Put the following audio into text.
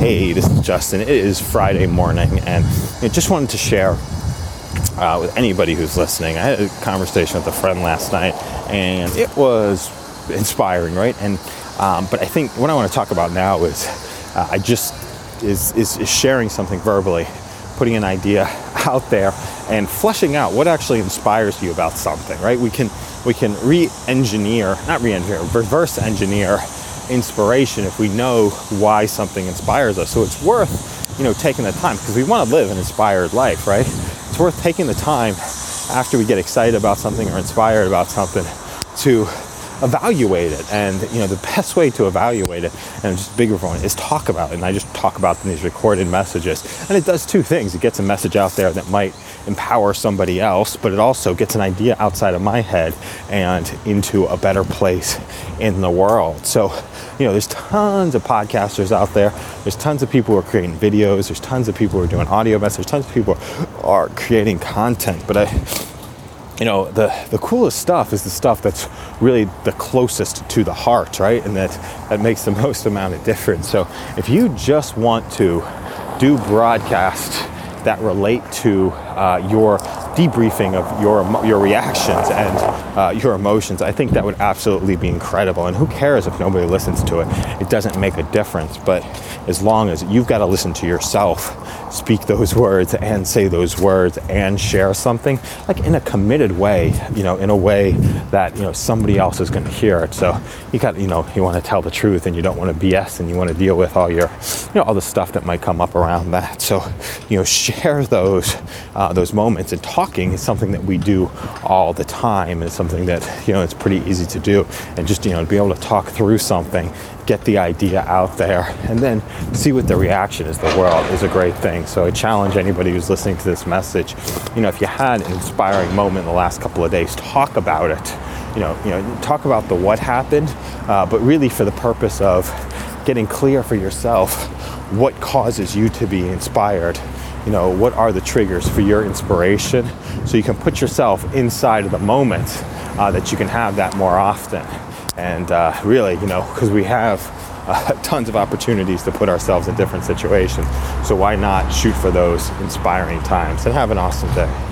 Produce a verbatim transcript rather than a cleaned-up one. Hey, this is Justin. It is Friday morning, and I just wanted to share uh, with anybody who's listening. I had a conversation with a friend last night, and it was inspiring, right? And um, but I think what I want to talk about now is uh, I just is, is is sharing something verbally, putting an idea out there, and fleshing out what actually inspires you about something, right? We can we can re-engineer, not re-engineer, reverse engineer inspiration if we know why something inspires us. So it's worth, you know, taking the time, because we want to live an inspired life, right? It's worth taking the time after we get excited about something or inspired about something to evaluate it. And, you know, the best way to evaluate it, and just bigger point, is talk about it. And I just talk about these recorded messages. And it does two things. It gets a message out there that might empower somebody else, but it also gets an idea outside of my head and into a better place in the world. So, you know, there's tons of podcasters out there. There's tons of people who are creating videos. There's tons of people who are doing audio messages. Tons of people are creating content. But I... You know, the, the coolest stuff is the stuff that's really the closest to the heart, right? And that, that makes the most amount of difference. So if you just want to do broadcasts that relate to uh, your debriefing of your your reactions and uh, your emotions, I think that would absolutely be incredible. And who cares if nobody listens to it? It doesn't make a difference. But as long as you've got to listen to yourself, speak those words and say those words and share something like in a committed way, you know, in a way that, you know, somebody else is going to hear it. So you got, you know, you want to tell the truth, and you don't want to B S, and you want to deal with all your, you know, all the stuff that might come up around that. So, you know, share those uh, those moments. And talk Talking is something that we do all the time. It's something that, you know, it's pretty easy to do, and just, you know, be able to talk through something, get the idea out there, and then see what the reaction is. The world is a great thing. So I challenge anybody who's listening to this message, you know, if you had an inspiring moment in the last couple of days, talk about it. You know, you know, talk about the what happened, uh, but really for the purpose of getting clear for yourself what causes you to be inspired. You know, what are the triggers for your inspiration, so you can put yourself inside of the moment uh, that you can have that more often. And uh, really, you know, because we have uh, tons of opportunities to put ourselves in different situations. So why not shoot for those inspiring times? And have an awesome day.